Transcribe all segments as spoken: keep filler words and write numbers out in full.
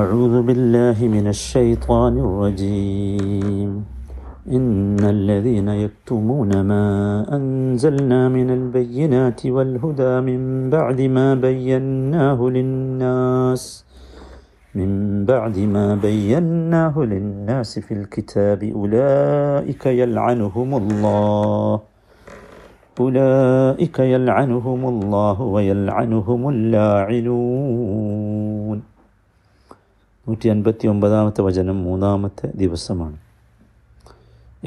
أعوذ بالله من الشيطان الرجيم إن الذين يكتمون ما أنزلنا من البينات والهدى من بعد ما بيناه للناس من بعد ما بيناه للناس في الكتاب أولئك يلعنهم الله أولئك يلعنهم الله ويلعنهم اللاعنون നൂറ്റി അൻപത്തി ഒമ്പതാമത്തെ വചനം മൂന്നാമത്തെ ദിവസമാണ്.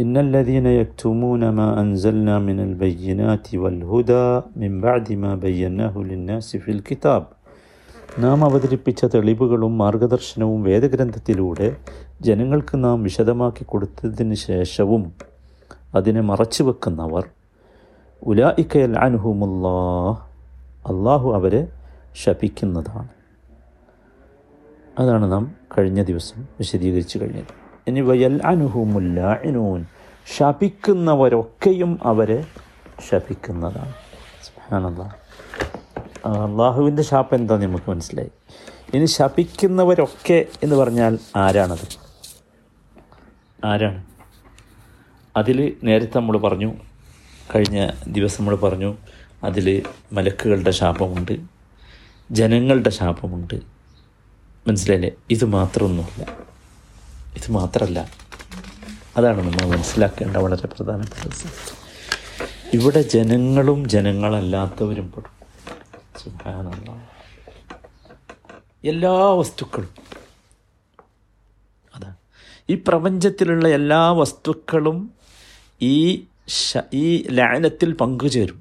ഇന്നല്ലദീന യക്തുമൂന മാ അൻസൽനാ മിനൽ ബയ്യിനാതി വൽ ഹുദാ മിൻ ബഅദി മാ ബയ്യനാഹു ലിന്നാസി ഫിൽ കിതാബ്. നാം അവതരിപ്പിച്ച തെളിവുകളും മാർഗദർശനവും വേദഗ്രന്ഥത്തിലൂടെ ജനങ്ങൾക്ക് നാം വിശദമാക്കി കൊടുത്തതിന് ശേഷവും അതിനെ മറച്ചു വെക്കുന്നവർ ഉലാഇക യൽഅൻഹുമുല്ലാഹ്, അള്ളാഹു അവരെ ശപിക്കുന്നതാണ്. അതാണ് നാം കഴിഞ്ഞ ദിവസം വിശദീകരിച്ചു കഴിഞ്ഞത്. ഇനി വയൽഅൻഹുമുല്ലാഇനൂൻ, ശപിക്കുന്നവരൊക്കെയും അവരെ ശപിക്കുന്നതാണ്. സുബ്ഹാനല്ലാഹ്. അള്ളാഹുവിൻ്റെ ശാപം എന്താണെന്ന് നമുക്ക് മനസ്സിലായി. ഇനി ശപിക്കുന്നവരൊക്കെ എന്ന് പറഞ്ഞാൽ ആരാണത്? ആരാണ് അതിൽ? നേരത്തെ നമ്മൾ പറഞ്ഞു, കഴിഞ്ഞ ദിവസം നമ്മൾ പറഞ്ഞു, അതിൽ മലക്കുകളുടെ ശാപമുണ്ട്, ജനങ്ങളുടെ ശാപമുണ്ട്. മനസ്സിലായില്ലേ? ഇത് മാത്രമൊന്നുമല്ല, ഇത് മാത്രമല്ല. അതാണ് നമ്മൾ മനസ്സിലാക്കേണ്ട വളരെ പ്രധാനപ്പെട്ട. ഇവിടെ ജനങ്ങളും ജനങ്ങളല്ലാത്തവരും പെടും. സുബ്ഹാനല്ലാഹ്. എല്ലാ വസ്തുക്കളും, അതാണ് ഈ പ്രപഞ്ചത്തിലുള്ള എല്ലാ വസ്തുക്കളും ഈ ഈ ലഅനത്തിൽ പങ്കുചേരും,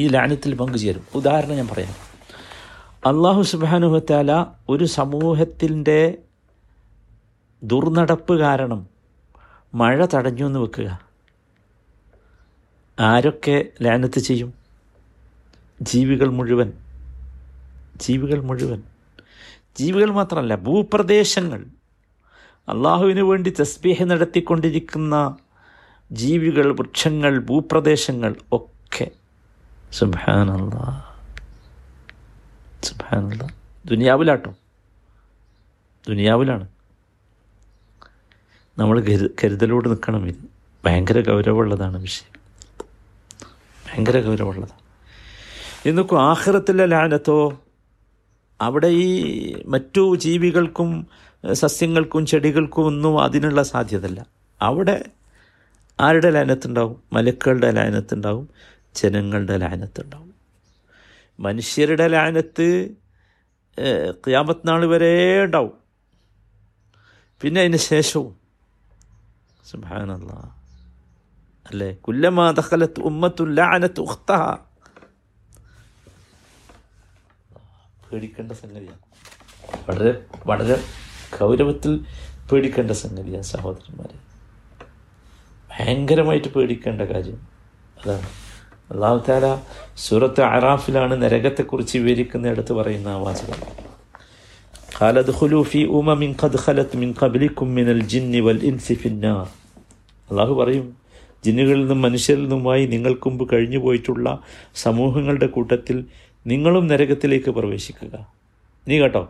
ഈ ലഅനത്തിൽ പങ്കുചേരും. ഉദാഹരണം ഞാൻ പറയാം. അല്ലാഹു സുബ്ഹാനഹു വ തആല ഒരു സമൂഹത്തിൻ്റെ ദുർനടപ്പ് കാരണം മഴ തടഞ്ഞു എന്ന് വെക്കുക. ആരൊക്കെ ലഅനത്ത് ചെയ്യും? ജീവികൾ മുഴുവൻ. ജീവികൾ മുഴുവൻ ജീവികൾ മാത്രമല്ല, ഭൂപ്രദേശങ്ങൾ. അല്ലാഹുവിന് വേണ്ടി തസ്ബീഹ് നടത്തിക്കൊണ്ടിരിക്കുന്ന ജീവികൾ, വൃക്ഷങ്ങൾ, ഭൂപ്രദേശങ്ങൾ ഒക്കെ. സുബ്ഹാനല്ലാഹ്, സുബ്ഹാനല്ലാഹ്. ദുനിയാവിലാട്ടോ, ദുനിയാവിലാണ്. നമ്മൾ കരു കരുതലോട് നിൽക്കണം. ഇത് ഭയങ്കര ഗൗരവമുള്ളതാണ് വിഷയം, ഭയങ്കര ഗൗരവമുള്ളതാണ്. ഇന്നൊക്കെ ആഖിറത്തിലെ ലഅനത്തോ, അവിടെ ഈ മറ്റു ജീവികൾക്കും സസ്യങ്ങൾക്കും ചെടികൾക്കും ഒന്നും അതിനുള്ള സാധ്യതയില്ല. അവിടെ ആരുടെ ലഅനത്തുണ്ടാവും? മലക്കുകളുടെ ലഅനത്തുണ്ടാവും, ജനങ്ങളുടെ ലഅനത്തുണ്ടാവും. മനുഷ്യരുടെ ലഅനത്ത് ഖിയാമത്ത് നാൾ വരെ ഉണ്ടാവും, പിന്നെ അതിന് ശേഷവും. സുബ്ഹാനല്ലാഹ് അല്ലേ? കുല്ലമാ ദഖലത്ത് ഉമ്മത്തുൻ ലഅനത്ത് ഉഖ്തഹ. പേടിക്കേണ്ട സംഗതിയാണ്, വളരെ വളരെ ഗൗരവത്തിൽ പേടിക്കേണ്ട സംഗതിയാണ് സഹോദരന്മാരെ, ഭയങ്കരമായിട്ട് പേടിക്കേണ്ട കാര്യം. അതാണ് അല്ലാഹു തആല സൂറത്ത് അറാഫിലാണ് നരകത്തെക്കുറിച്ച് വിവരിക്കുന്നിടത്ത് പറയുന്ന ആ വാചകം. ഖാല ദഖുലൂ ഫീ ഉമമിൻ ഖദ് ഖലത് മിൻ ഖബ്ലികും മിനൽ ജിന്നി വൽ ഇൻസി ഫിന്നാർ. അല്ലാഹു പറയും, ജിന്നുകളിൽ നിന്നും മനുഷ്യരിൽ നിന്നുമായി നിങ്ങൾക്ക് മുമ്പ് കഴിഞ്ഞു പോയിട്ടുള്ള സമൂഹങ്ങളുടെ കൂട്ടത്തിൽ നിങ്ങളും നരകത്തിലേക്ക് പ്രവേശിക്കുക. നീ കേട്ടോ,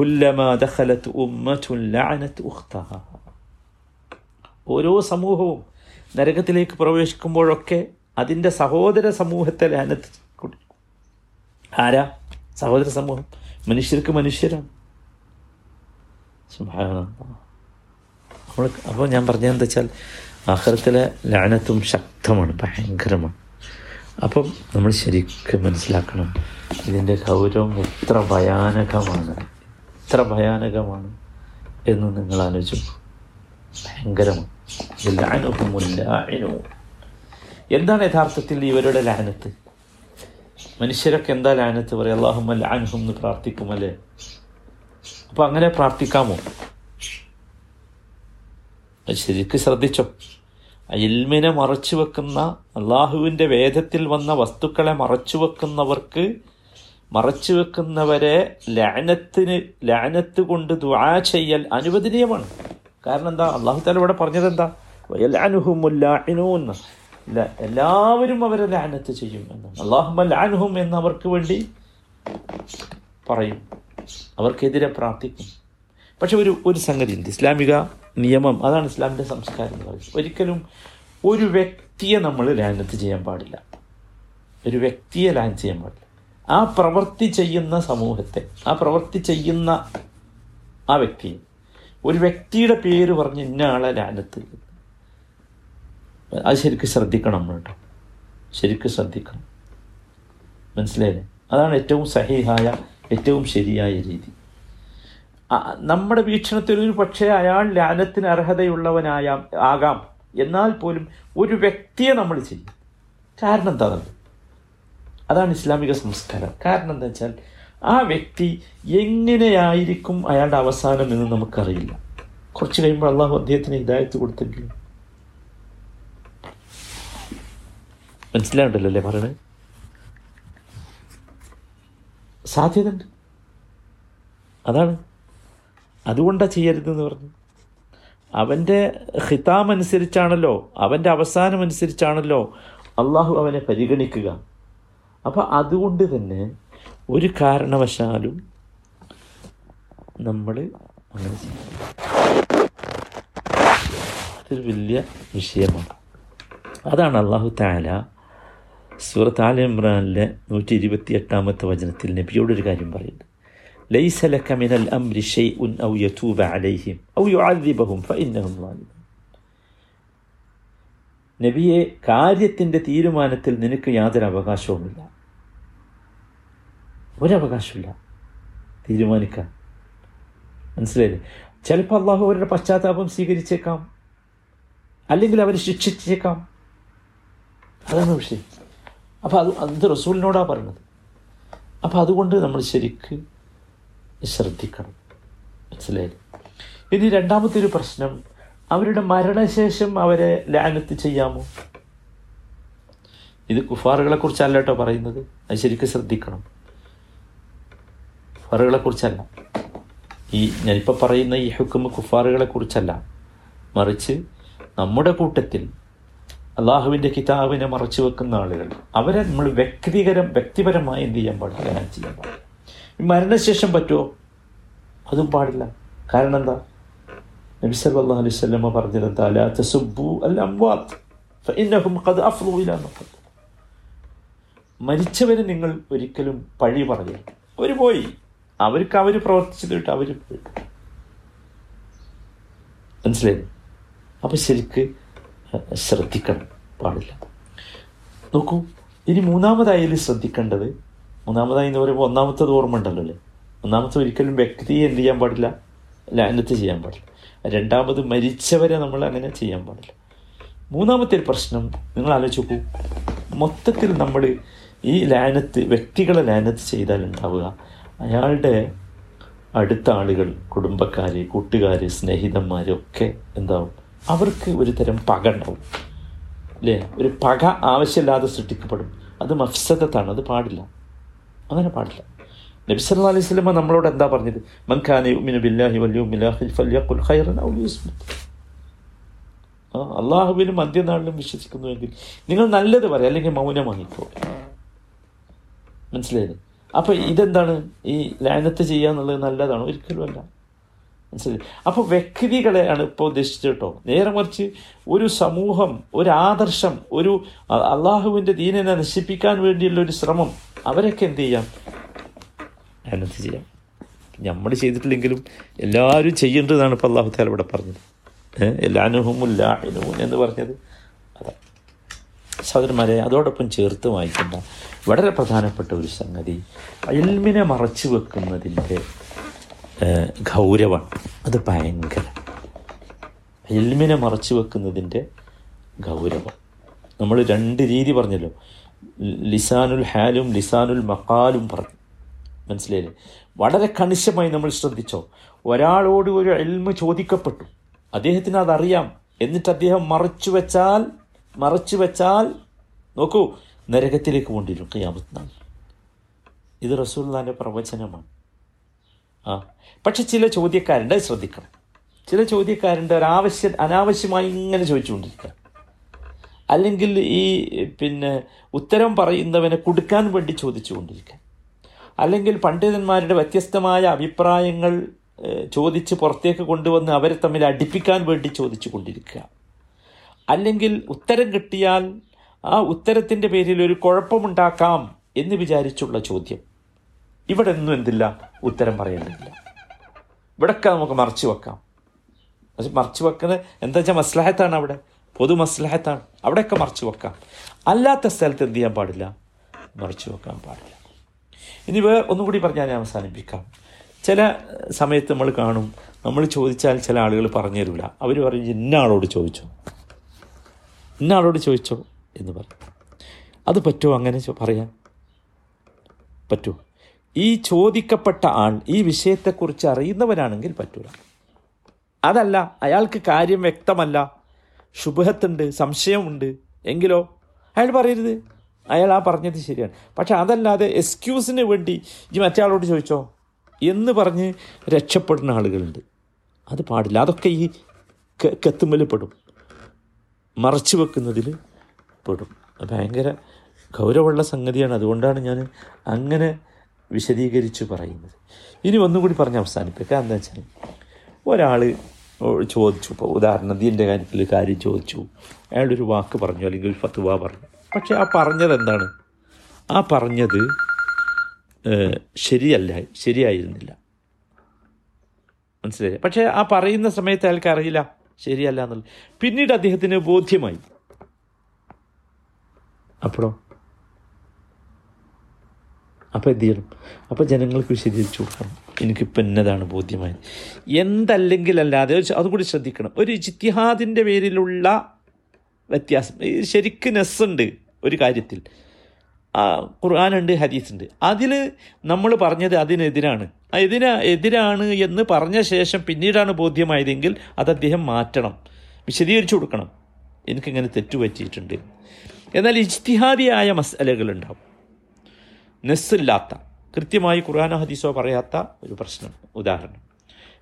കുല്ലമാ ദഖലത് ഉമ്മത്തുൻ ലഅനത് ഉഖ്തഹ. ഓരോ സമൂഹവും നരകത്തിലേക്ക് പ്രവേശിക്കുമ്പോഴൊക്കെ അതിൻ്റെ സഹോദര സമൂഹത്തെ ലഅനത്ത് കൊടുക്കും. ആരാ സഹോദര സമൂഹം? മനുഷ്യർക്ക് മനുഷ്യരാണ്. സുബ്ഹാനല്ലാഹ്. നമ്മൾ അപ്പോൾ ഞാൻ പറഞ്ഞതെന്താ വെച്ചാൽ ആഖിറത്തിലെ ലഅനത്തും ശക്തമാണ്, ഭയങ്കരമാണ്. അപ്പം നമ്മൾ ശരിക്കും മനസ്സിലാക്കണം ഇതിൻ്റെ ഗൗരവം എത്ര ഭയാനകമാണ്, എത്ര ഭയാനകമാണ് എന്ന് നിങ്ങൾ ആലോചിച്ചു. ഭയങ്കരമാണ്. എന്താണ് യഥാർത്ഥത്തിൽ ഇവരുടെ ലഅനത്ത്? മനുഷ്യരൊക്കെ എന്താ ലഅനത്ത് പറയാം? അല്ലാഹുമ്മ ലഅൻഹും എന്ന് പ്രാർത്ഥിക്കുമല്ലേ? അപ്പം അങ്ങനെ പ്രാർത്ഥിക്കാമോ? ശരിക്ക് ശ്രദ്ധിച്ചോ? ഇൽമിനെ മറച്ചു വെക്കുന്ന, അള്ളാഹുവിൻ്റെ വേദത്തിൽ വന്ന വസ്തുക്കളെ മറച്ചു വെക്കുന്നവർക്ക്, മറച്ചു വെക്കുന്നവരെ ലഅനത്തിന് ലഅനത്ത് കൊണ്ട് ദുആ ചെയ്യൽ അനുവദനീയമാണ്. കാരണം എന്താ? അല്ലാഹു തആല ഇവിടെ പറഞ്ഞത് എന്താ? വയൽഅൻഹുമുൽ ലഅനൂൻ, എല്ലാവരും അവരെ ലഅനത്ത് ചെയ്യും എന്നാണ്. അല്ലാഹുമ്മ ലഅൻഹും എന്നവർക്ക് വേണ്ടി പറയും. അവർക്കെതിരെ പ്രാർത്ഥിക്കും. പക്ഷെ ഒരു ഒരു സംഗതി ഉണ്ട്, ഇസ്ലാമിക നിയമം, അതാണ് ഇസ്ലാമിൻ്റെ സംസ്കാരം എന്ന് പറയുന്നത്. ഒരിക്കലും ഒരു വ്യക്തിയെ നമ്മൾ ലാനത്ത് ചെയ്യാൻ പാടില്ല, ഒരു വ്യക്തിയെ ലാനത്ത് ചെയ്യാൻ പാടില്ല. ആ പ്രവൃത്തി ചെയ്യുന്ന സമൂഹത്തെ, ആ പ്രവൃത്തി ചെയ്യുന്ന ആ വ്യക്തിയെ, ഒരു വ്യക്തിയുടെ പേര് പറഞ്ഞ് ഇന്ന ആളെ ലാനത്ത്, അത് ശരിക്കും ശ്രദ്ധിക്കണം നമ്മൾ കേട്ടോ, ശരിക്കും ശ്രദ്ധിക്കണം. മനസ്സിലായില്ലേ? അതാണ് ഏറ്റവും സഹീഹായ, ഏറ്റവും ശരിയായ രീതി. നമ്മുടെ വീക്ഷണത്തിൽ ഒരു പക്ഷേ അയാൾ ലാനത്തിന് അർഹതയുള്ളവനായാം ആകാം, എന്നാൽ പോലും ഒരു വ്യക്തിയെ നമ്മൾ ചെയ്യും. കാരണം എന്താണെന്ന്, അതാണ് ഇസ്ലാമിക സംസ്കാരം. കാരണം എന്താ വെച്ചാൽ ആ വ്യക്തി എങ്ങനെയായിരിക്കും അയാളുടെ അവസാനം എന്ന് നമുക്കറിയില്ല. കുറച്ച് കഴിയുമ്പോൾ അള്ളാഹു അദ്ദേഹത്തിന് ഹിദായത്ത് കൊടുത്തിട്ടില്ല. മനസ്സിലാകണ്ടല്ലോ അല്ലേ പറയണത്? സാധ്യതയുണ്ട്. അതാണ് അതുകൊണ്ടാണ് ചെയ്യരുതെന്ന് പറഞ്ഞു. അവൻ്റെ ഹിതാം അനുസരിച്ചാണല്ലോ, അവൻ്റെ അവസാനം അനുസരിച്ചാണല്ലോ അള്ളാഹു അവനെ പരിഗണിക്കുക. അപ്പം അതുകൊണ്ട് തന്നെ ഒരു കാരണവശാലും നമ്മൾ അങ്ങനെ ചെയ്യും. അതൊരു വലിയ വിഷയമാണ്. അതാണ് അള്ളാഹു തആല സൂറത്ത് ആൽ ഇംറാനിലെ നൂറ്റി ഇരുപത്തി എട്ടാമത്തെ വചനത്തിൽ നബിയോടൊരു കാര്യം പറയുന്നത്, ليس لك من الأمر شيء أو يتوب عليهم أو يعذبهم فإنهم ظالمون. നബിയെ, കാര്യത്തിൻ്റെ തീരുമാനത്തിൽ നിനക്ക് യാതൊരു അവകാശവുമില്ല, ഒരവകാശമില്ല തീരുമാനിക്കാൻ. മനസ്സിലായില്ലേ? ചിലപ്പോൾ അള്ളാഹു അവരുടെ പശ്ചാത്താപം സ്വീകരിച്ചേക്കാം, അല്ലെങ്കിൽ അവർ ശിക്ഷിച്ചേക്കാം. അതാണ് വിഷയം. അപ്പം അത് അത് റസൂലിനോടാണ് പറഞ്ഞത്. അപ്പം അതുകൊണ്ട് നമ്മൾ ശരിക്ക് ശ്രദ്ധിക്കണം. മനസ്സിലായില്ലേ? ഇനി രണ്ടാമത്തെ ഒരു പ്രശ്നം, അവരുടെ മരണശേഷം അവരെ ലാനത്ത് ചെയ്യാമോ? ഇത് കുഫാറുകളെ കുറിച്ചല്ല കേട്ടോ പറയുന്നത്, അത് ശരിക്കും ശ്രദ്ധിക്കണം. കുഫാറുകളെ കുറിച്ചല്ല ഈ ഞാനിപ്പോൾ പറയുന്ന ഈ ഹുക്കം, കുഫാറുകളെ കുറിച്ചല്ല. മറിച്ച് നമ്മുടെ കൂട്ടത്തിൽ അള്ളാഹുവിൻ്റെ കിതാബിനെ മറച്ചു വെക്കുന്ന ആളുകൾ, അവരെ നമ്മൾ വ്യക്തികരം വ്യക്തിപരമായി എന്ത് ചെയ്യാൻ പാടില്ല, ലാനത്ത് ചെയ്യാൻ പാടില്ല. മരണശേഷം പറ്റുമോ? അതും പാടില്ല. കാരണം എന്താ, നബി സല്ലല്ലാഹു അലൈഹി വസല്ലം പറഞ്ഞിരുന്നത്, ലാ തസുബ്ബു അൽ അംവാത് ഫഇന്നഹും ഖദ് അഫ്ളൂ ഇലാ നഖത്. മരിച്ചവരെ നിങ്ങൾ ഒരിക്കലും പഴി പറയരുത്. അവർ പോയി, അവർക്ക് അവർ പ്രവർത്തിച്ചിട്ട് അവർ പോയി. മനസ്സിലായി? അപ്പം ശരിക്ക് ശ്രദ്ധിക്കണം, പാടില്ല. നോക്കൂ, ഇനി മൂന്നാമതായാലും ശ്രദ്ധിക്കേണ്ടത്, മൂന്നാമതായി എന്ന് പറയുമ്പോൾ ഒന്നാമത്തത് ഓർമ്മ ഉണ്ടല്ലോ അല്ലേ? ഒന്നാമത്തെ ഒരിക്കലും വ്യക്തിയെ എന്ത് ചെയ്യാൻ പാടില്ല, ലാനത്ത് ചെയ്യാൻ പാടില്ല. രണ്ടാമത് മരിച്ചവരെ നമ്മൾ അങ്ങനെ ചെയ്യാൻ പാടില്ല. മൂന്നാമത്തെ ഒരു പ്രശ്നം നിങ്ങൾ ആലോചിച്ച് നോക്കൂ, മൊത്തത്തിൽ നമ്മൾ ഈ ലാനത്ത്, വ്യക്തികളെ ലാനത്ത് ചെയ്താലുണ്ടാവുക അയാളുടെ അടുത്ത ആളുകൾ, കുടുംബക്കാർ, കൂട്ടുകാർ, സ്നേഹിതന്മാരൊക്കെ എന്താവും, അവർക്ക് ഒരു തരം പക ഉണ്ടാവും അല്ലേ? ഒരു പക ആവശ്യമില്ലാതെ സൃഷ്ടിക്കപ്പെടും. അത് മഫ്സദത്താണ്, അത് പാടില്ല, അങ്ങനെ പാടില്ല. നബി സല്ലല്ലാഹു അലൈഹി വസല്ലം നമ്മളോട് എന്താ പറഞ്ഞത്, മൻ കാന യുമിനു ബില്ലാഹി വൽ യൗമിൽ ആഖിർ ഫൽയഖുൽ ഖൈറൻ ഔ ലിയസ്മത്. ആ അല്ലാഹുവിലും അന്ത്യനാളിലും വിശ്വസിക്കുന്നുവെങ്കിൽ നിങ്ങൾ നല്ലത് പറയാം, അല്ലെങ്കിൽ മൗനമായിക്കോ. മനസ്സിലായില്ലേ? അപ്പോൾ ഇതെന്താണ്, ഈ ലാനത്ത് ചെയ്യുക എന്നുള്ളത് നല്ലതാണ്? ഒരിക്കലും അല്ല. മനസ്സിലായി? അപ്പോൾ വ്യക്തികളെയാണ് ഇപ്പോൾ ഉദ്ദേശിച്ചത് കേട്ടോ. നേരെ മറിച്ച് ഒരു സമൂഹം, ഒരു ആദർശം, ഒരു അള്ളാഹുവിൻ്റെ ദീനിനെ നശിപ്പിക്കാൻ വേണ്ടിയുള്ള ഒരു ശ്രമം, അവരൊക്കെ എന്ത് ചെയ്യാം, ലാനത്ത് ചെയ്യാം. നമ്മൾ ചെയ്തിട്ടില്ലെങ്കിലും എല്ലാവരും ചെയ്യേണ്ടതാണ് ഇപ്പോൾ അള്ളാഹു തആല ഇവിടെ പറഞ്ഞത്. എല്ലാനുഹുമുൽ ലാഇനൂൻ എന്ന് പറഞ്ഞത് അതാ. സഹോദരന്മാരെ, അതോടൊപ്പം ചേർത്ത് വായിക്കേണ്ട വളരെ പ്രധാനപ്പെട്ട ഒരു സംഗതി, ഇൽമിനെ മറച്ചു വെക്കുന്നതിൻ്റെ ഗൗരവമാണ്. അത് ഭയങ്കര, ഇൽമിനെ മറച്ചു വെക്കുന്നതിൻ്റെ ഗൗരവം. നമ്മൾ രണ്ട് രീതി പറഞ്ഞല്ലോ, ലിസാനുൽ ഹാലും ലിസാനുൽ മഖാലും പറഞ്ഞു. മനസ്സിലായില്ലേ? വളരെ കണിശമായി നമ്മൾ ശ്രദ്ധിച്ചോ, ഒരാളോട് ഒരു ഇൽമ് ചോദിക്കപ്പെട്ടു, അദ്ദേഹത്തിന് അതറിയാം, എന്നിട്ട് അദ്ദേഹം മറച്ചു വെച്ചാൽ മറച്ചു വെച്ചാൽ നോക്കൂ, നരകത്തിലേക്ക് കൊണ്ടിരും ഖിയാമത്ത് നാൾ. ഇത് റസൂലുള്ളാഹിന്റെ പ്രവചനമാണ്. ആ പക്ഷെ ചില ചോദ്യക്കാരുണ്ട്, അത് ശ്രദ്ധിക്കണം. ചില ചോദ്യക്കാരുണ്ട് ഒരാവശ്യ അനാവശ്യമായി ഇങ്ങനെ ചോദിച്ചുകൊണ്ടിരിക്കുക, അല്ലെങ്കിൽ ഈ പിന്നെ ഉത്തരം പറയുന്നവനെ കൊടുക്കാൻ വേണ്ടി ചോദിച്ചു കൊണ്ടിരിക്കുക. അല്ലെങ്കിൽ പണ്ഡിതന്മാരുടെ വ്യത്യസ്തമായ അഭിപ്രായങ്ങൾ ചോദിച്ച് പുറത്തേക്ക് കൊണ്ടുവന്ന് അവരെ തമ്മിൽ അടിപ്പിക്കാൻ വേണ്ടി ചോദിച്ചു കൊണ്ടിരിക്കുക, അല്ലെങ്കിൽ ഉത്തരം കിട്ടിയാൽ ആ ഉത്തരത്തിൻ്റെ പേരിൽ ഒരു കുഴപ്പമുണ്ടാക്കാം എന്ന് വിചാരിച്ചുള്ള ചോദ്യം. ഇവിടെ ഒന്നും എന്തില്ല, ഉത്തരം പറയേണ്ടതില്ല. ഇവിടെയൊക്കെ നമുക്ക് മറച്ചു വെക്കാം. പക്ഷെ മറച്ചു വെക്കുന്നത് എന്താ വെച്ചാൽ മസ്ലഹത്താണ്, അവിടെ പൊതു മസ്ലഹത്താണ്, അവിടെയൊക്കെ മറച്ചു വെക്കാം. അല്ലാത്ത സ്ഥലത്ത് എന്ത് ചെയ്യാൻ പാടില്ല, മറച്ചു വെക്കാൻ പാടില്ല. ഇനി വേറെ ഒന്നും കൂടി പറഞ്ഞാൽ ഞാൻ അവസാനിപ്പിക്കാം. ചില സമയത്ത് നമ്മൾ കാണും, നമ്മൾ ചോദിച്ചാൽ ചില ആളുകൾ പറഞ്ഞു തരില്ല. അവർ പറയും ഇന്ന ആളോട് ചോദിച്ചോ, ഇന്ന ആളോട് ചോദിച്ചോ എന്ന് പറയും. അത് പറ്റുമോ? അങ്ങനെ പറയാൻ പറ്റുമോ? ഈ ചോദിക്കപ്പെട്ട ആൾ ഈ വിഷയത്തെക്കുറിച്ച് അറിയുന്നവനാണെങ്കിൽ പറ്റൂല. അതല്ല, അയാൾക്ക് കാര്യം വ്യക്തമല്ല, ശുഭഹത്തുണ്ട്, സംശയമുണ്ട് എങ്കിലോ അയാൾ പറയരുത്, അയാൾ ആ പറഞ്ഞത് ശരിയാണ്. പക്ഷെ അതല്ലാതെ എക്സ്ക്യൂസിന് വേണ്ടി ഈ മറ്റേ ആളോട് ചോദിച്ചോ എന്ന് പറഞ്ഞ് രക്ഷപ്പെടുന്ന ആളുകളുണ്ട്. അത് പാടില്ല. അതൊക്കെ ഈ കത്തുമ്മൽ പെടും, മറച്ചു വെക്കുന്നതിൽ പെടും. ഭയങ്കര ഗൗരവമുള്ള സംഗതിയാണ്. അതുകൊണ്ടാണ് ഞാൻ അങ്ങനെ വിശദീകരിച്ച് പറയുന്നത്. ഇനി ഒന്നും കൂടി പറഞ്ഞ് അവസാനിപ്പിക്കുക. എന്താ വെച്ചാൽ ഒരാൾ ചോദിച്ചു, ഇപ്പോൾ ഉദാഹരണം ദീൻ്റെ കാര്യത്തിൽ കാര്യം ചോദിച്ചു, അയാളൊരു വാക്ക് പറഞ്ഞു അല്ലെങ്കിൽ ഒരു ഫത്വ പറഞ്ഞു. പക്ഷേ ആ പറഞ്ഞത് എന്താണ്? ആ പറഞ്ഞത് ശരിയല്ല, ശരിയായിരുന്നില്ല. മനസ്സിലായി? പക്ഷേ ആ പറയുന്ന സമയത്ത് അയാൾക്ക് അറിയില്ല ശരിയല്ല എന്നുള്ളത്. പിന്നീട് അദ്ദേഹത്തിന് ബോധ്യമായി. അപ്പോഴോ അപ്പോൾ എന്ത് ചെയ്യണം? അപ്പോൾ ജനങ്ങൾക്ക് വിശദീകരിച്ചു കൊടുക്കണം, എനിക്കിപ്പോൾ എന്നതാണ് ബോധ്യമായത് എന്തല്ലെങ്കിൽ അല്ലാതെ. അതുകൂടി ശ്രദ്ധിക്കണം, ഒരു ഇജ്തിഹാദിൻ്റെ പേരിലുള്ള വ്യത്യാസം. ശരിക്ക് നസ്സുണ്ട് ഒരു കാര്യത്തിൽ, ഖുർആനുണ്ട്, ഹദീസുണ്ട്. അതിൽ നമ്മൾ പറഞ്ഞത് അതിനെതിരാണ്, അതിന് എതിരാണ് എന്ന് പറഞ്ഞ ശേഷം പിന്നീടാണ് ബോധ്യമായതെങ്കിൽ അത് അദ്ദേഹം മാറ്റണം, വിശദീകരിച്ചു കൊടുക്കണം, എനിക്കിങ്ങനെ തെറ്റുപറ്റിയിട്ടുണ്ട്. എന്നാൽ ഇജ്തിഹാദിയായ മസലകളുണ്ടാവും, നസ്സില്ലാത്ത, കൃത്യമായി ഖുർആനോ ഹദീസോ പറയാത്ത ഒരു പ്രശ്നം. ഉദാഹരണം,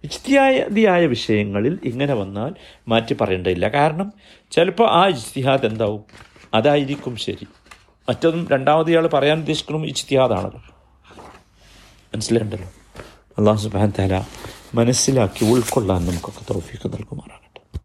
ഇജ്തിഹാദിയായ വിഷയങ്ങളിൽ ഇങ്ങനെ വന്നാൽ മാറ്റി പറയേണ്ടതില്ല. കാരണം ചിലപ്പോൾ ആ ഇജ്തിഹാദ് എന്താവും, അതായിരിക്കും ശരി, മറ്റൊന്നും രണ്ടാമത് ഇയാൾ പറയാൻ ഉദ്ദേശിക്കണം ഇജ്തിഹാദാണല്ലോ. മനസ്സിലായിട്ടുണ്ടല്ലോ. അല്ലാഹു സുബ്ഹാനഹു വ തആല മനസ്സിലാക്കി ഉൾക്കൊള്ളാൻ നമുക്കൊക്കെ തൗഫീഖ് നൽകുമാറാണ്.